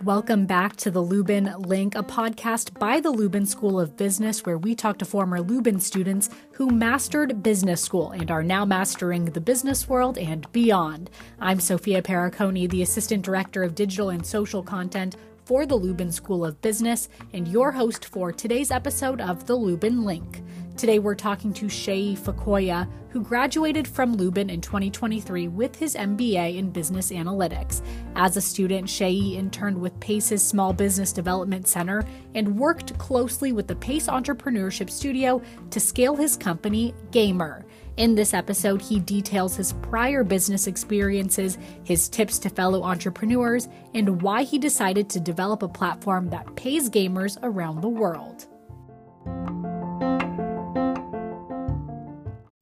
Welcome back to The Lubin Link, a podcast by the Lubin School of Business, where we talk to former Lubin students who mastered business school and are now mastering the business world and beyond. I'm Sophia Paraconi, the Assistant Director of Digital and Social Content for the Lubin School of Business and your host for today's episode of The Lubin Link. Today we're talking to Seyi Fakoya, who graduated from Lubin in 2023 with his MBA in Business Analytics. As a student, Seyi interned with Pace's Small Business Development Center and worked closely with the Pace Entrepreneurship Studio to scale his company, Gamr. In this episode, he details his prior business experiences, his tips to fellow entrepreneurs, and why he decided to develop a platform that pays gamers around the world.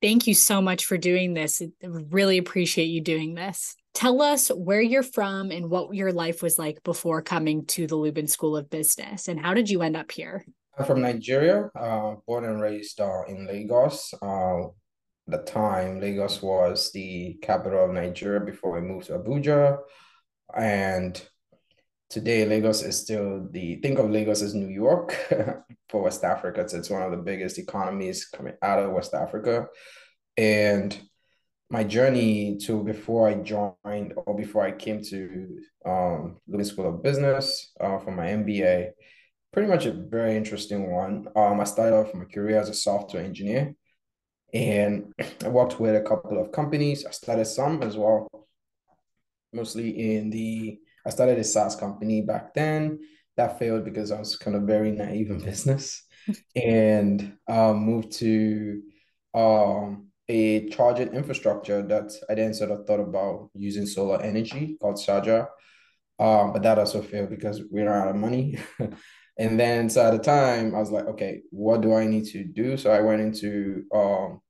Thank you so much for doing this. I really appreciate you doing this. Tell us where you're from and what your life was like before coming to the Lubin School of Business, and how did you end up here? I'm from Nigeria, born and raised in Lagos. The time Lagos was the capital of Nigeria before we moved to Abuja, and today Lagos is still think of Lagos as New York for West Africa. So it's one of the biggest economies coming out of West Africa. And my journey to before I came to Lubin School of Business for my MBA, pretty much a very interesting one. I started off my career as a software engineer. And I worked with a couple of companies. I started some as well, mostly I started a SaaS company back then. That failed because I was kind of very naive in business, and moved to a charging infrastructure that I then sort of thought about using solar energy called Saja. But that also failed because we ran out of money. And then, so at the time, I was like, okay, what do I need to do? So I went into,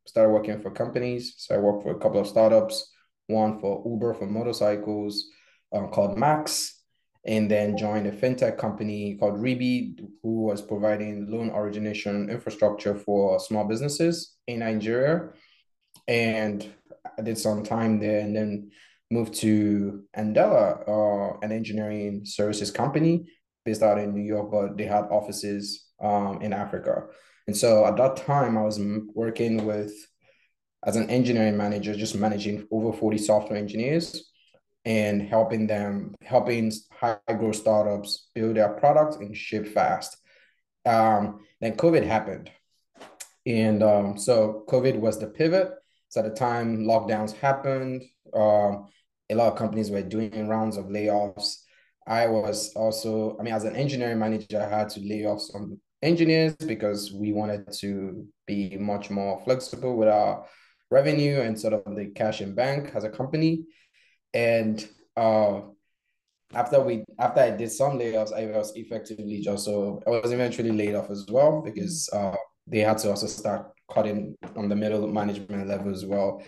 started working for companies. So I worked for a couple of startups, one for Uber for motorcycles called Max, and then joined a fintech company called Ribi, who was providing loan origination infrastructure for small businesses in Nigeria. And I did some time there and then moved to Andela, an engineering services company, based out in New York, but they had offices in Africa. And so at that time, I was working as an engineering manager, just managing over 40 software engineers and helping high growth startups build their products and ship fast. Then COVID happened. And so COVID was the pivot. So at the time, lockdowns happened. A lot of companies were doing rounds of layoffs. As an engineering manager, I had to lay off some engineers because we wanted to be much more flexible with our revenue and sort of the cash in bank as a company. And after I did some layoffs, I was eventually laid off as well because they had to also start cutting on the middle management level as well.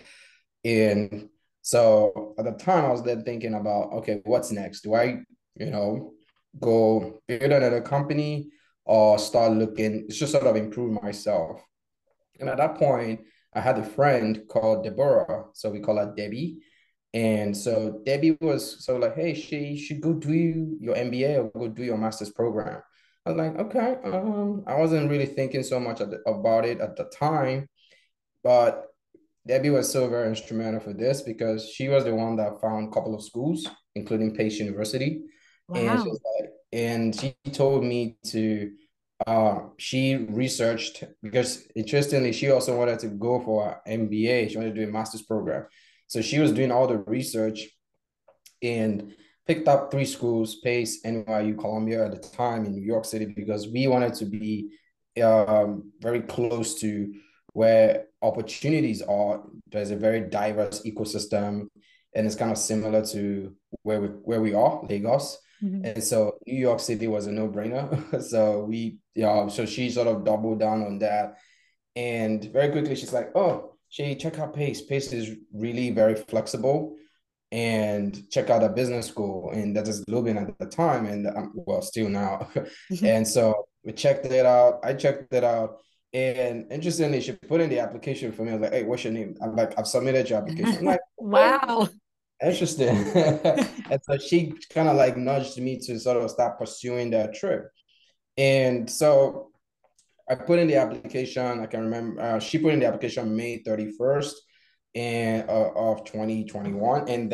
And so at the time, I was then thinking about, okay, what's next? Do I go build another company or start looking, it's just sort of improve myself. And at that point, I had a friend called Deborah. So we call her Debbie. And so Debbie was sort of like, hey, you should go do your MBA or go do your master's program. I was like, okay. I wasn't really thinking so much about it at the time, but Debbie was so very instrumental for this because she was the one that found a couple of schools, including Pace University. Wow. And she told me to, she researched, because interestingly, she also wanted to go for an MBA. She wanted to do a master's program. So she was doing all the research and picked up 3 schools, Pace, NYU, Columbia at the time in New York City, because we wanted to be very close to where opportunities are. There's a very diverse ecosystem, and it's kind of similar to where we are, Lagos. Mm-hmm. And so New York City was a no-brainer. So she sort of doubled down on that. And very quickly, she's like, oh, Seyi, check out Pace. Pace is really very flexible. And check out a business school. And that is Lubin at the time, and well, still now. Mm-hmm. And so I checked it out. And interestingly, she put in the application for me. I was like, hey, what's your name? I'm like, I've submitted your application. I'm like, wow. Interesting. And so she kind of like nudged me to sort of start pursuing that trip. And so I put in the application. I can remember she put in the application May 31st and of 2021. And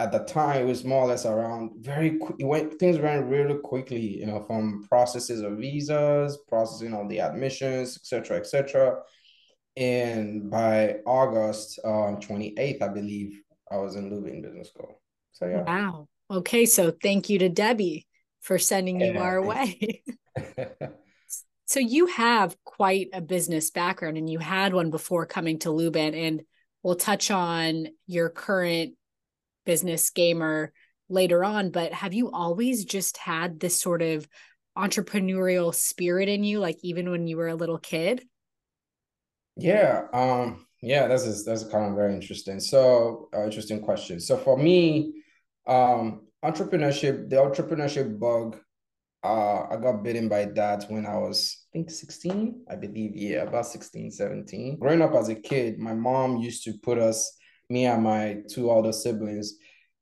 at the time, it was more or less around things went really quickly, you know, from processes of visas, processing of the admissions, et cetera, and by August 28th, I believe, I was in Lubin Business School. So yeah. Wow. Okay. So thank you to Debbie for sending you our way. So you have quite a business background, and you had one before coming to Lubin, and we'll touch on your current business Gamr later on, but have you always just had this sort of entrepreneurial spirit in you, like even when you were a little kid? Yeah. That's kind of very interesting. So interesting question. So for me, entrepreneurship bug, I got bitten by that when I was, I think 16, I believe. Yeah, about 16, 17. Growing up as a kid, my mom used to put us, me and my two older siblings,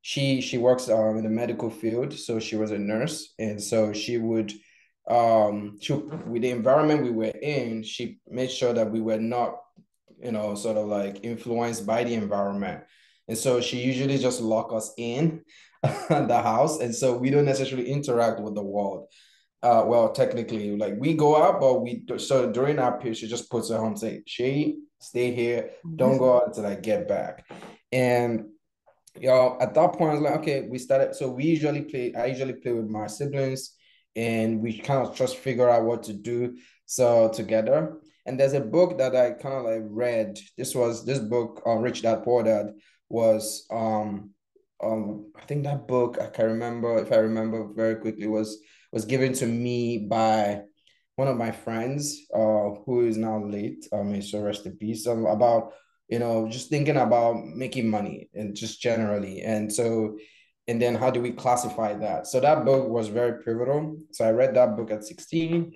she works in the medical field. So she was a nurse. And so she would, with the environment we were in, she made sure that we were not, you know, sort of like influenced by the environment. And so she usually just locked us in the house. And so we don't necessarily interact with the world. Well, technically, like we go out, but so during our period, she just puts her home, say, Seyi, stay here, don't go out until I get back. And, you know, at that point, I was like, okay, we started. So I usually play with my siblings, and we kind of just figure out what to do. So together. And there's a book that I kind of like read. This book, Rich Dad Poor Dad, was, I think that book, I remember very quickly, was given to me by one of my friends who is now late. I mean, so rest in peace. So about, you know, just thinking about making money and just generally. And then how do we classify that? So that book was very pivotal. So I read that book at 16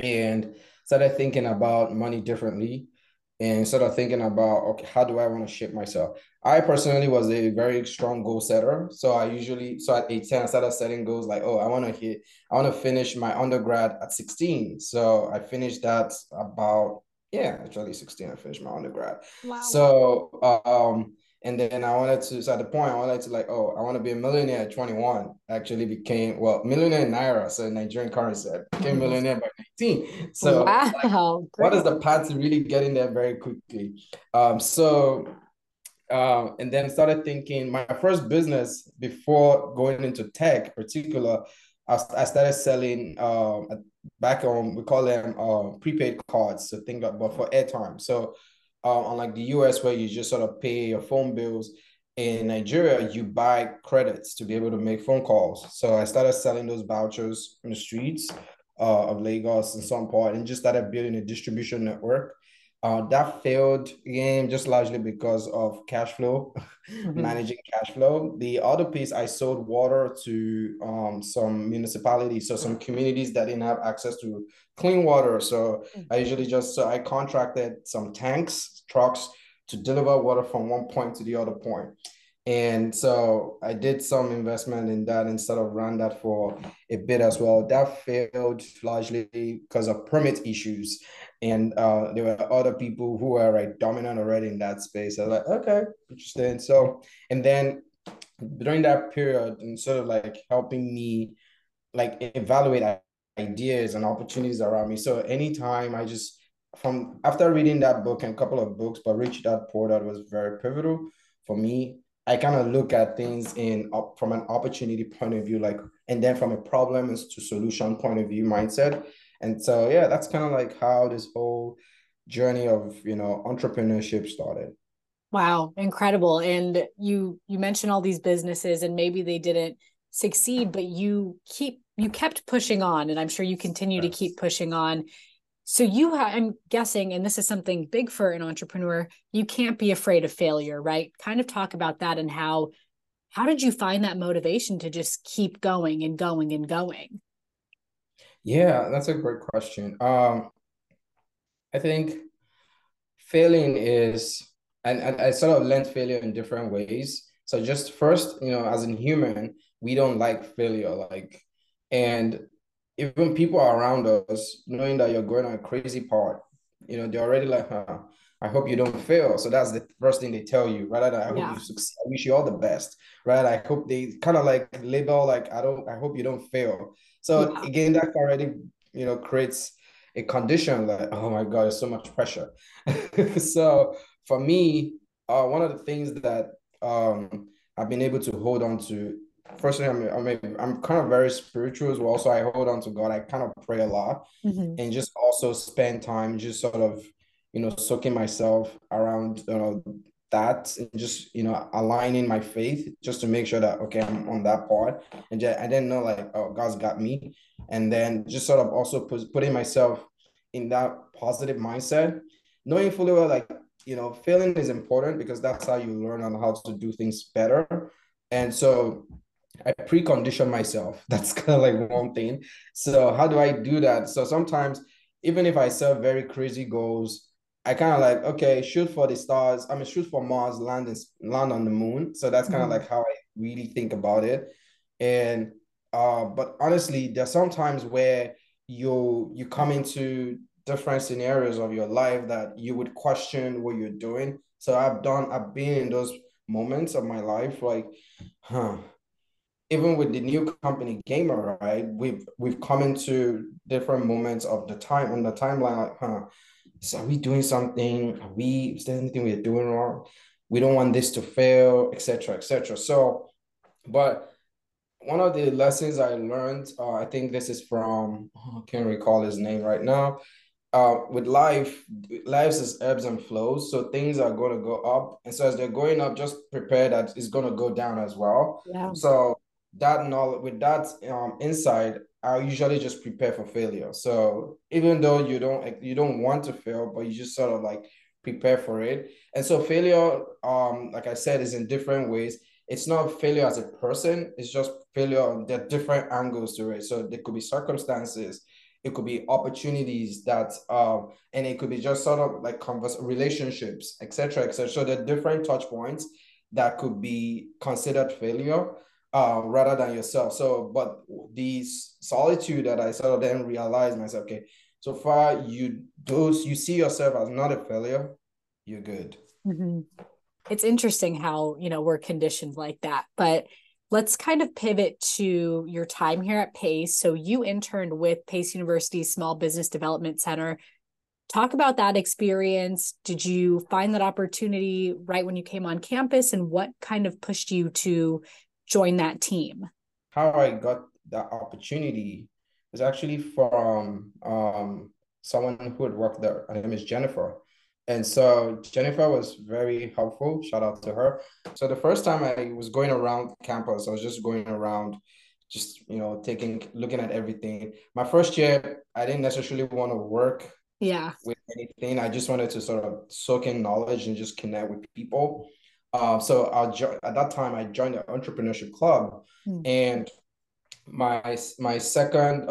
and started thinking about money differently, and sort of thinking about, okay, how do I want to shape myself? I personally was a very strong goal setter. So at 18, I started setting goals like, oh, I want to finish my undergrad at 16. So I finished that about, actually 16, I finished my undergrad. Wow. So, and then I wanted to like, oh, I want to be a millionaire at 21. Actually became, millionaire in Naira, so Nigerian currency. I became millionaire by 19. So wow, what is the path to really getting there very quickly? And then started thinking, my first business before going into tech in particular, I started selling back on, we call them prepaid cards. So think about for airtime. So unlike the US where you just sort of pay your phone bills, in Nigeria, you buy credits to be able to make phone calls. So I started selling those vouchers in the streets of Lagos and some part, and just started building a distribution network. That failed again, just largely because of cash flow, managing cash flow. The other piece, I sold water to some municipalities, so some communities that didn't have access to clean water. So I contracted some trucks to deliver water from one point to the other point. And so I did some investment in that and sort of ran that for a bit as well. That failed largely because of permit issues. And there were other people who were like dominant already in that space. I was like, okay, interesting. So, and then during that period, and sort of like helping me like evaluate ideas and opportunities around me. So anytime I just, after reading that book and a couple of books, but Rich Dad Poor Dad was very pivotal for me. I kind of look at things from an opportunity point of view, like, and then from a problem to solution point of view mindset. And so, yeah, that's kind of like how this whole journey of, you know, entrepreneurship started. Wow. Incredible. And you mentioned all these businesses and maybe they didn't succeed, but you kept pushing on, and I'm sure you continue to keep pushing on. So I'm guessing, and this is something big for an entrepreneur, you can't be afraid of failure, right? Kind of talk about that, and how did you find that motivation to just keep going and going and going? Yeah, that's a great question. I think failing is, and I sort of learned failure in different ways. So just first, you know, as a human, we don't like failure, like, and even people around us, knowing that you're going on a crazy part, you know, they're already like, huh, I hope you don't fail. So that's the first thing they tell you, rather than I hope you succeed. I wish you all the best, right? I hope they kind of like label, like, I hope you don't fail. So again, that already, you know, creates a condition that, oh my God, there's so much pressure. So for me, one of the things that I've been able to hold on to, personally, I'm kind of very spiritual as well. So I hold on to God. I kind of pray a lot, and just also spend time just sort of, you know, soaking myself around that, and just, you know, aligning my faith just to make sure that, okay, I'm on that part. And just, I didn't know, like, oh, God's got me. And then just sort of also putting myself in that positive mindset, knowing fully well, like, you know, failing is important because that's how you learn on how to do things better. And so I precondition myself. That's kind of like one thing. So how do I do that? So sometimes, even if I set very crazy goals, I kind of like, okay, shoot for the stars. I mean, shoot for Mars, land on the moon. So that's kind of like how I really think about it. And but honestly, there's sometimes where you come into different scenarios of your life that you would question what you're doing. So I've been in those moments of my life, like, even with the new company Gamr, right? We've come into different moments of the time on the timeline, like, so are we doing something? Is there anything we're doing wrong? We don't want this to fail, etc., etc. So, but one of the lessons I learned, I think this is from, I can't recall his name right now. With life is ebbs and flows. So things are going to go up, and so as they're going up, just prepare that it's going to go down as well. Yeah. So that knowledge, with that insight, I usually just prepare for failure. So even though you don't want to fail, but you just sort of like prepare for it. And so failure, like I said, is in different ways. It's not failure as a person. It's just failure. There are different angles to it. So there could be circumstances. It could be opportunities that, and it could be just sort of like relationships, etc., etc. So there are different touch points that could be considered failure. Rather than yourself. So, but the solitude that I sort of then realized myself, okay, so far you see yourself as not a failure, you're good. Mm-hmm. It's interesting how, you know, we're conditioned like that, but let's kind of pivot to your time here at Pace. So you interned with Pace University's Small Business Development Center. Talk about that experience. Did you find that opportunity right when you came on campus, and what kind of pushed you to join that team? How I got that opportunity is actually from someone who had worked there. Her name is Jennifer. And so Jennifer was very helpful. Shout out to her. So the first time I was going around campus, I was just going around, just, you know, looking at everything. My first year, I didn't necessarily want to work with anything. I just wanted to sort of soak in knowledge and just connect with people. So at that time, I joined the entrepreneurship club, and my second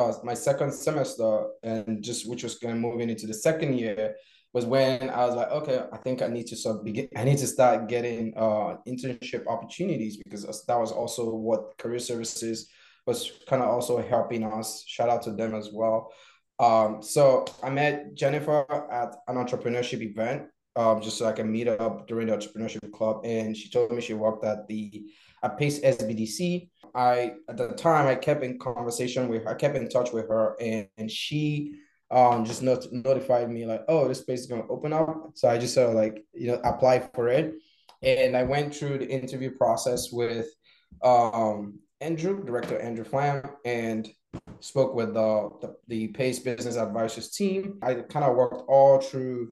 semester, and just which was kind of moving into the second year, was when I was like, okay, I think I need to start getting internship opportunities, because that was also what Career Services was kind of also helping us. Shout out to them as well. So I met Jennifer at an entrepreneurship event. Just so I can meet up during the entrepreneurship club. And she told me she worked at Pace SBDC. At the time I kept in conversation with her, I kept in touch with her, and she just notified me like, oh, this place is going to open up. So I just sort of like, you know, applied for it. And I went through the interview process with Director Andrew Flamm, and spoke with the Pace Business Advisors team. I kind of worked all through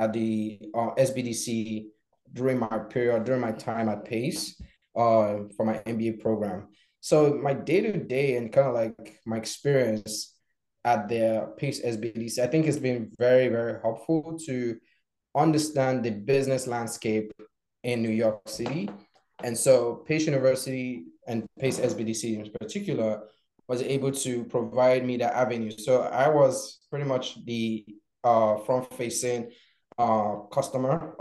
at the SBDC during my time at Pace for my MBA program. So my day-to-day and kind of like my experience at the Pace SBDC, I think it's been very, very helpful to understand the business landscape in New York City. And so Pace University and Pace SBDC in particular was able to provide me that avenue. So I was pretty much the front-facing customer,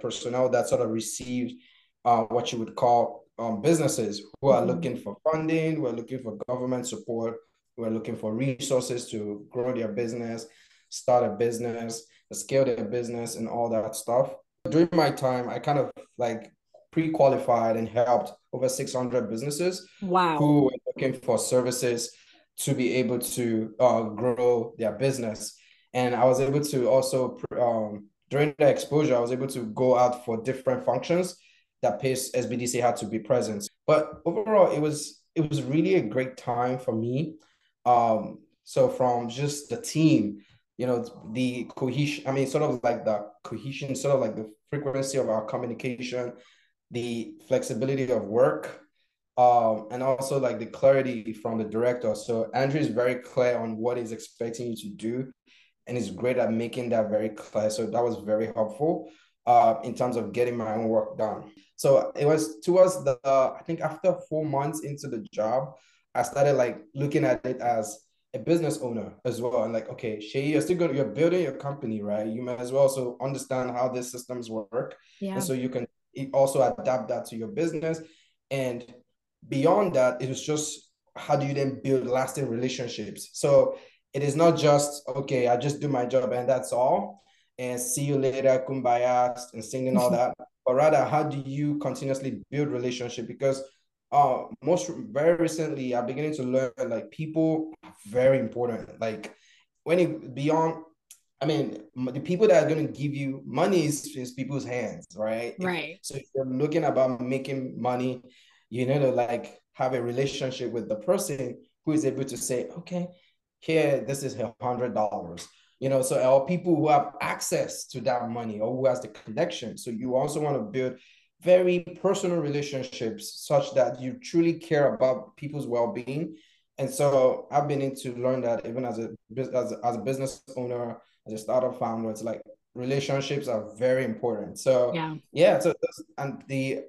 personnel that sort of received what you would call businesses who are looking for funding, who are looking for government support, who are looking for resources to grow their business, start a business, scale their business, and all that stuff. During my time, I kind of like pre-qualified and helped over 600 businesses who were looking for services to be able to grow their business. And I was able to also, during the exposure, I was able to go out for different functions that Pace SBDC had to be present. But overall, it was really a great time for me. So from just the team, you know, the cohesion, I mean, sort of like the cohesion, sort of like the frequency of our communication, the flexibility of work, and also like the clarity from the director. So Andrew is very clear on what he's expecting you to do, and he's great at making that very clear. So that was very helpful in terms of getting my own work done. So it was towards the, I think after 4 months into the job, I started like looking at it as a business owner as well. And like, okay, Seyi, you're building your company, right? You might as well also understand how these systems work. Yeah. And so you can also adapt that to your business. And beyond that, it was just, how do you then build lasting relationships? So it is not just, okay, I just do my job and that's all, and see you later, kumbaya, and singing all that. But rather, how do you continuously build relationship? Because very recently, I'm beginning to learn, like, people are very important. Like, the people that are going to give you money is people's hands, right? Right. So if you're looking about making money, you know, to like have a relationship with the person who is able to say, okay, here, this is $100. You know, so our people who have access to that money or who has the connection. So you also want to build very personal relationships such that you truly care about people's well-being. And so I've been into learn that even as a business owner, as a startup founder, it's like relationships are very important. So yeah so this, and the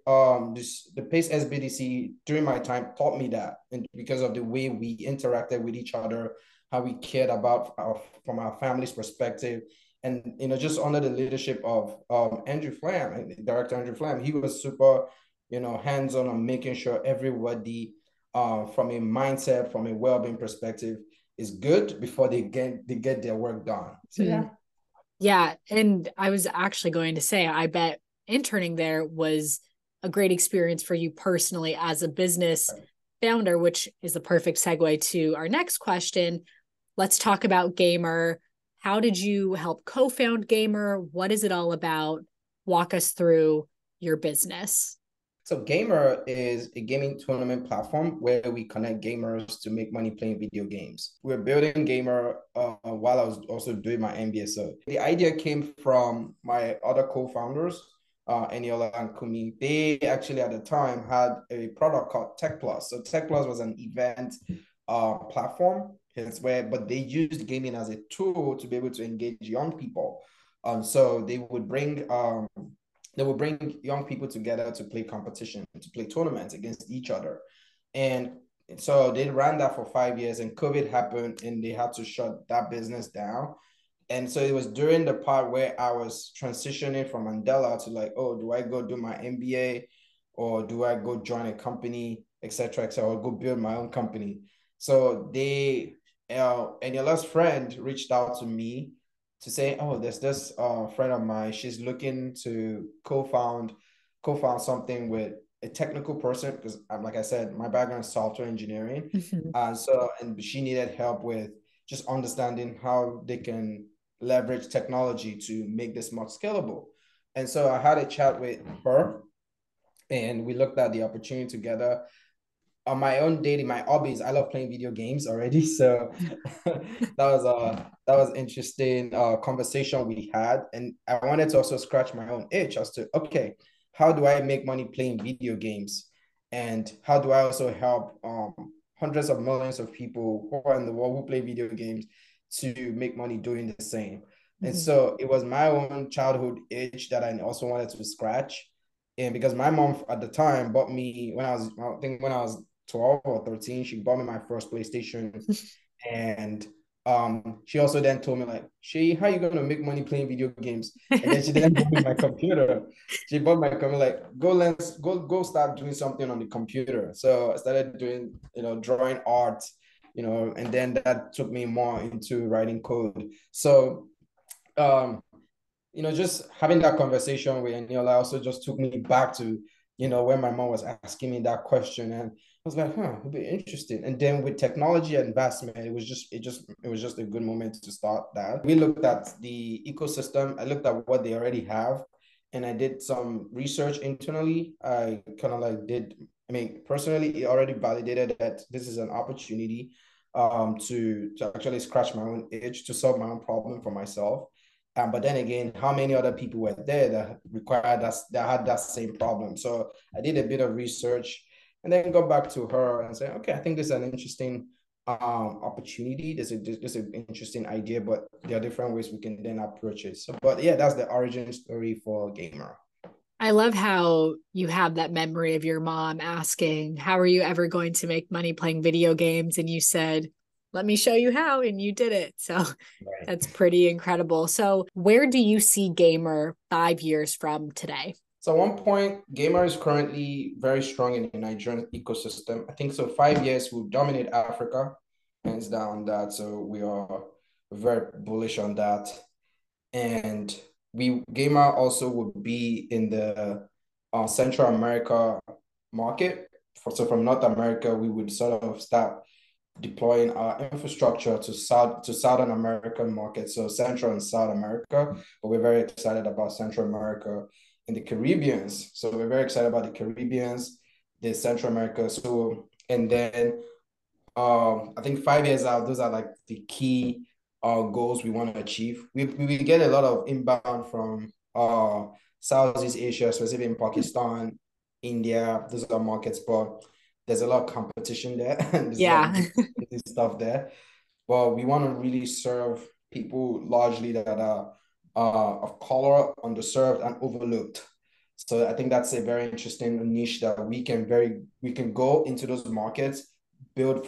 Pace SBDC during my time taught me that, and because of the way we interacted with each other, how we cared about from our family's perspective. And, you know, just under the leadership of Director Andrew Flamm, he was super, you know, hands-on on making sure everybody from a mindset, from a well-being perspective is good before they get their work done. So, yeah. And I was actually going to say, I bet interning there was a great experience for you personally as a business founder, which is the perfect segue to our next question. Let's talk about Gamr. How did you help co-found Gamr? What is it all about? Walk us through your business. So Gamr is a gaming tournament platform where we connect gamers to make money playing video games. We're building Gamr while I was also doing my MBSO. The idea came from my other co-founders, Eniola and Kumi. They actually at the time had a product called Tech Plus. So Tech Plus was an event platform. But they used gaming as a tool to be able to engage young people. So they would bring young people together to play competition, to play tournaments against each other. And so they ran that for 5 years, and COVID happened and they had to shut that business down. And so it was during the part where I was transitioning from Andela to like, oh, do I go do my MBA or do I go join a company, et cetera, or go build my own company? So Eniola's friend reached out to me to say, oh, there's this friend of mine. She's looking to co-found something with a technical person, because like I said, my background is software engineering. And she needed help with just understanding how they can leverage technology to make this more scalable. And so I had a chat with her and we looked at the opportunity together. On my own daily, my hobbies, I love playing video games already. So that was interesting conversation we had. And I wanted to also scratch my own itch as to, okay, how do I make money playing video games? And how do I also help hundreds of millions of people who are in the world who play video games to make money doing the same? Mm-hmm. And so it was my own childhood itch that I also wanted to scratch. And because my mom at the time bought me when I was 12 or 13, she bought me my first PlayStation. And She also then told me, like, Seyi, how are you going to make money playing video games? And then she then bought me my computer. She bought my computer, like, go start doing something on the computer. So I started doing, drawing art, and then that took me more into writing code. So, just having that conversation with Eniola also just took me back to, when my mom was asking me that question. And I was like, it'd be interesting. And then with technology investment, it was just a good moment to start that. We looked at the ecosystem. I looked at what they already have. And I did some research internally. I kind of personally, it already validated that this is an opportunity to actually scratch my own itch, to solve my own problem for myself. But then again, how many other people were there that required us, that had that same problem? So I did a bit of research and then go back to her and say, okay, I think this is an interesting opportunity. This is an interesting idea, but there are different ways we can then approach it. So, but yeah, that's the origin story for Gamr. I love how you have that memory of your mom asking, how are you ever going to make money playing video games? And you said, let me show you how, and you did it. So right. That's pretty incredible. So where do you see Gamr 5 years from today? So at one point, Gamr is currently very strong in the Nigerian ecosystem. I think so 5 years will dominate Africa, hands down that. So we are very bullish on that. And Gamr also will be in the Central America market. So from North America, we would sort of start deploying our infrastructure to Southern American markets, so Central and South America. But we're very excited about Central America and the Caribbeans. So we're very excited about the Caribbeans, the Central America. So, and then I think 5 years out, those are like the key goals we want to achieve. We get a lot of inbound from Southeast Asia, specifically in Pakistan, India. Those are markets, but there's a lot of competition there. There's a lot of stuff there. But we want to really serve people largely that are of color, underserved, and overlooked. So I think that's a very interesting niche that we can go into those markets, build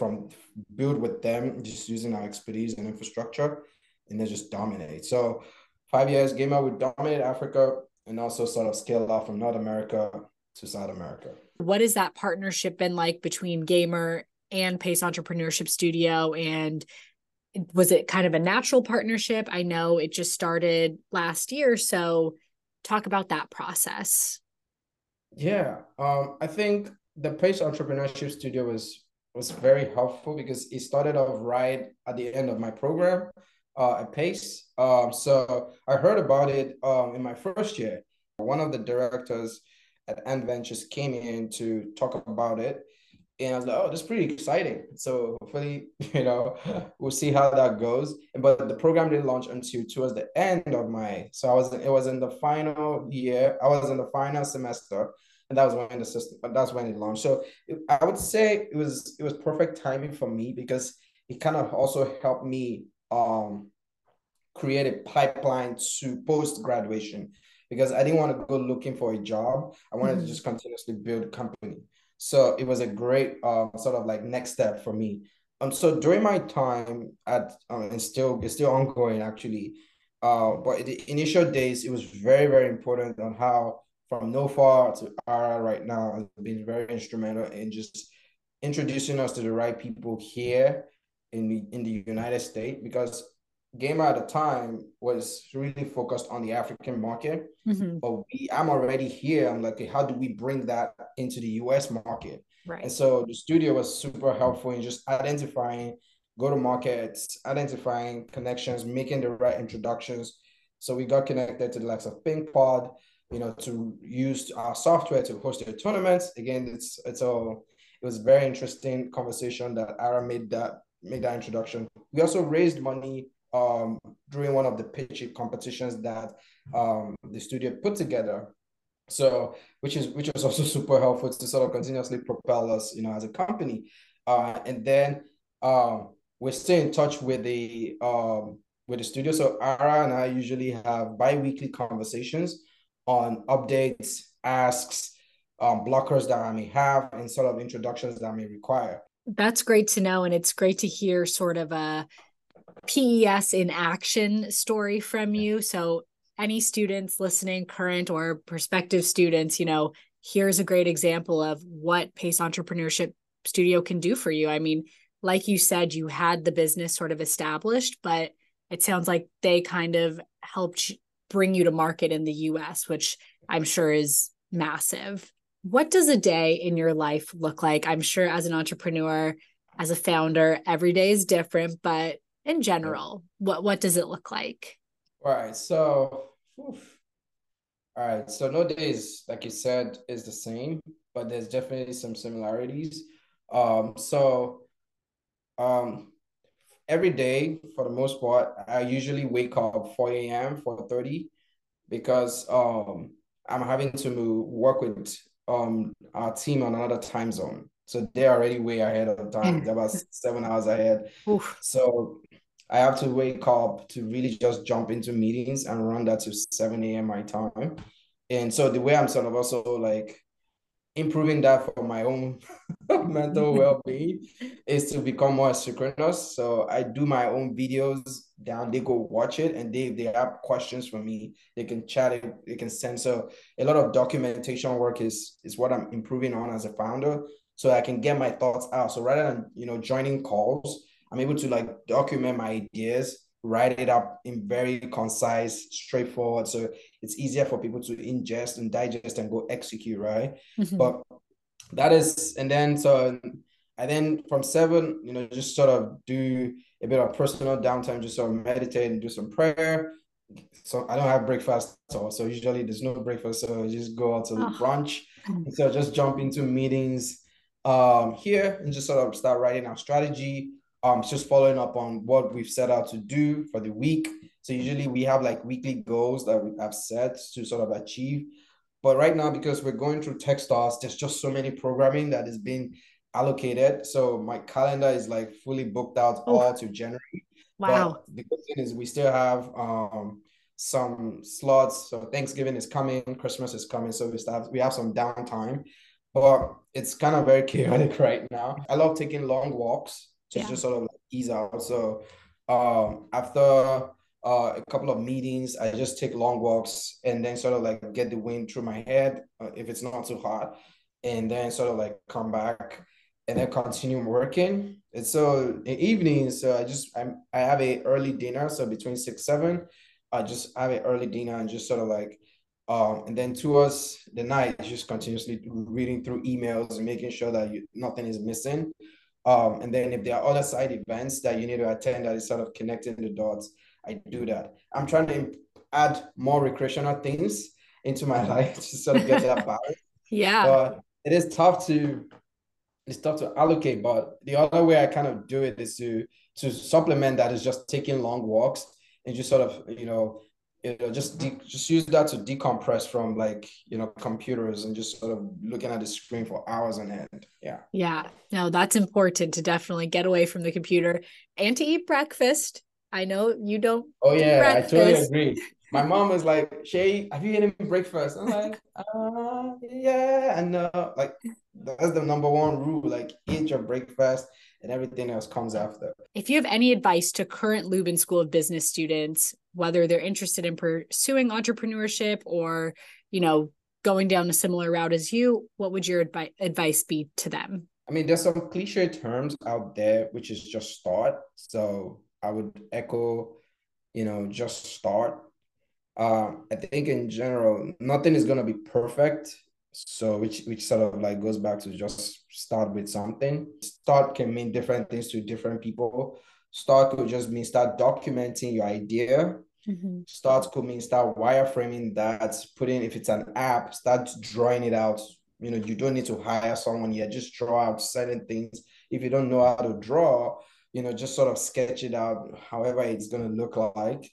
with them, just using our expertise and infrastructure, and then just dominate. So 5 years, Gamr would dominate Africa and also sort of scale out from North America to South America. What has that partnership been like between Gamr and Pace Entrepreneurship Studio? And was it kind of a natural partnership? I know it just started last year. So talk about that process. Yeah, I think the Pace Entrepreneurship Studio was very helpful because it started off right at the end of my program at Pace. So I heard about it in my first year. One of the directors at Ant Ventures came in to talk about it. And I was like, oh, that's pretty exciting. So hopefully, we'll see how that goes. But the program didn't launch until towards the end of it was in the final year. I was in the final semester. And that was when it launched. So I would say it was perfect timing for me because it kind of also helped me create a pipeline to post-graduation, because I didn't want to go looking for a job. I wanted to just continuously build a company. So it was a great sort of like next step for me. So during my time at, and still, it's still ongoing actually, but the initial days, it was very, very important on how from NOFA to Ara right now has been very instrumental in just introducing us to the right people here in the United States, because Gamr at the time was really focused on the African market, but I'm already here. I'm like, okay, how do we bring that into the US market? Right. And so the studio was super helpful in just identifying go-to-markets, identifying connections, making the right introductions. So we got connected to the likes of PinkPod, to use our software to host their tournaments. Again, it was a very interesting conversation that Ara made that introduction. We also raised money during one of the pitch competitions that the studio put together, so which was also super helpful to sort of continuously propel us, as a company. And then we're still in touch with the studio. So Ara and I usually have bi-weekly conversations on updates, asks, blockers that I may have, and sort of introductions that I may require. That's great to know, and it's great to hear sort of a PES in action story from you. So any students listening, current or prospective students, you know, here's a great example of what Pace Entrepreneurship Studio can do for you. I mean, like you said, you had the business sort of established, but it sounds like they kind of helped bring you to market in the US, which I'm sure is massive. What does a day in your life look like? I'm sure as an entrepreneur, as a founder, every day is different, but in general, what does it look like? All right, so no days, like you said, is the same, but there's definitely some similarities. Every day, for the most part, I usually wake up 4 a.m., 4:30, because I'm having to work with our team on another time zone. So they're already way ahead of time. They're about 7 hours ahead. Oof. So I have to wake up to really just jump into meetings and run that to 7 a.m. my time. And so the way I'm sort of also like improving that for my own mental well-being is to become more synchronous. So I do my own videos down, they go watch it, and they, if they have questions for me, they can chat it, they can send. So a lot of documentation work is what I'm improving on as a founder, so I can get my thoughts out. So rather than, you know, joining calls, I'm able to like document my ideas, write it up in very concise, straightforward. So it's easier for people to ingest and digest and go execute, right? Mm-hmm. But that is, and then so I then from 7, you know, just sort of do a bit of personal downtime, just sort of meditate and do some prayer. So I don't have breakfast at all. So usually there's no breakfast. So I just go out to brunch. So just jump into meetings here and just sort of start writing our strategy. Just following up on what we've set out to do for the week. So usually we have like weekly goals that we have set to sort of achieve. But right now, because we're going through Tech Stars, there's just so many programming that is being allocated. So my calendar is like fully booked out all to January. Wow. But the good thing is we still have some slots. So Thanksgiving is coming, Christmas is coming. So we have some downtime, but it's kind of very chaotic right now. I love taking long walks. Just sort of like ease out. So after a couple of meetings, I just take long walks and then sort of like get the wind through my head if it's not too hot, and then sort of like come back and then continue working. And so in evenings, so I have a early dinner. So between 6, 7, I just have an early dinner and just sort of like and then towards the night, just continuously reading through emails and making sure that nothing is missing. And then if there are other side events that you need to attend that is sort of connecting the dots, I do that. I'm trying to add more recreational things into my life to sort of get that balance. Yeah. But it is tough to allocate, but the other way I kind of do it is to supplement that is just taking long walks and just sort of, just use that to decompress from like, you know, computers and just sort of looking at the screen for hours on end. Yeah. Yeah. No, that's important to definitely get away from the computer and to eat breakfast. I know you don't. Oh yeah. Breakfast. I totally agree. My mom was like, Seyi, have you eaten breakfast? I'm like, yeah. And like, that's the number one rule, like eat your breakfast and everything else comes after. If you have any advice to current Lubin School of Business students, whether they're interested in pursuing entrepreneurship or, you know, going down a similar route as you, what would your advice be to them? I mean, there's some cliche terms out there, which is just start. So I would echo, you know, just start. I think in general, nothing is going to be perfect. So which sort of like goes back to just start with something. Start can mean different things to different people. Start could just mean start documenting your idea. Mm-hmm. Start could mean start wireframing that, putting, if it's an app, start drawing it out. You know, you don't need to hire someone yet. Just draw out certain things. If you don't know how to draw, you know, just sort of sketch it out, however it's going to look like.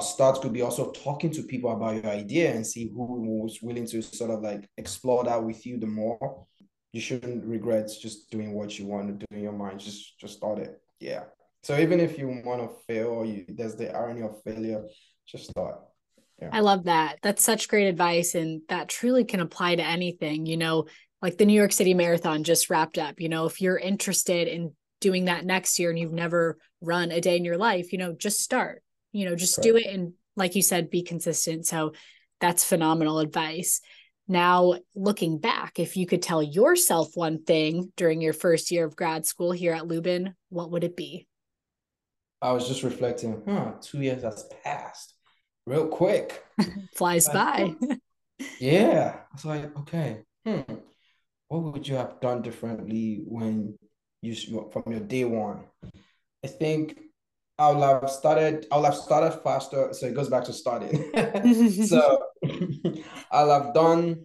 Start could be also talking to people about your idea and see who was willing to sort of like explore that with you the more. You shouldn't regret just doing what you want to do in your mind. Just start it. Yeah. So even if you want to fail, or there's the irony of failure, just start. Yeah. I love that. That's such great advice. And that truly can apply to anything, you know, like the New York City Marathon just wrapped up. You know, if you're interested in doing that next year and you've never run a day in your life, you know, just start, you know, just do it. And like you said, be consistent. So that's phenomenal advice. Now, looking back, if you could tell yourself one thing during your first year of grad school here at Lubin, what would it be? I was just reflecting, 2 years has passed real quick. Flies by. Yeah. I was like, okay, what would you have done differently when from your day one? I think I'll have started faster. So it goes back to starting. So I'll have done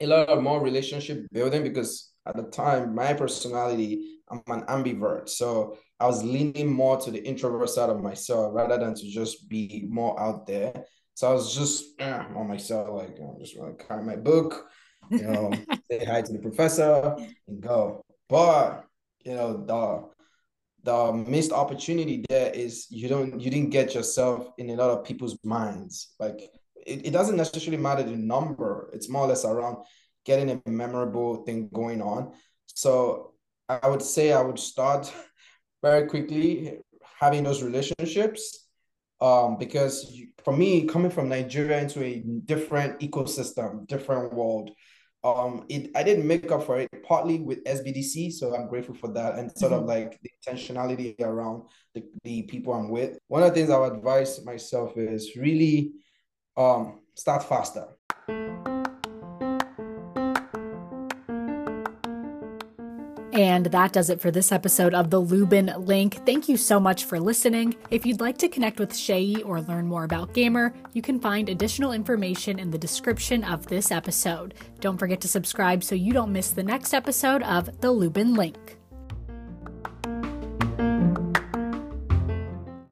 a lot of more relationship building, because at the time, my personality, I'm an ambivert. So I was leaning more to the introvert side of myself rather than to just be more out there. So I was just on myself, like, I'm just going to carry my book, you know, say hi to the professor and go. But, you know, the missed opportunity there is you didn't get yourself in a lot of people's minds. Like it doesn't necessarily matter the number. It's more or less around getting a memorable thing going on. So I would say I would start very quickly having those relationships, because for me, coming from Nigeria into a different ecosystem, different world, I didn't make up for it, partly with SBDC, so I'm grateful for that, and sort of like the intentionality around the people I'm with. One of the things I would advise myself is really start faster. And that does it for this episode of The Lubin Link. Thank you so much for listening. If you'd like to connect with Seyi or learn more about Gamr, you can find additional information in the description of this episode. Don't forget to subscribe so you don't miss the next episode of The Lubin Link.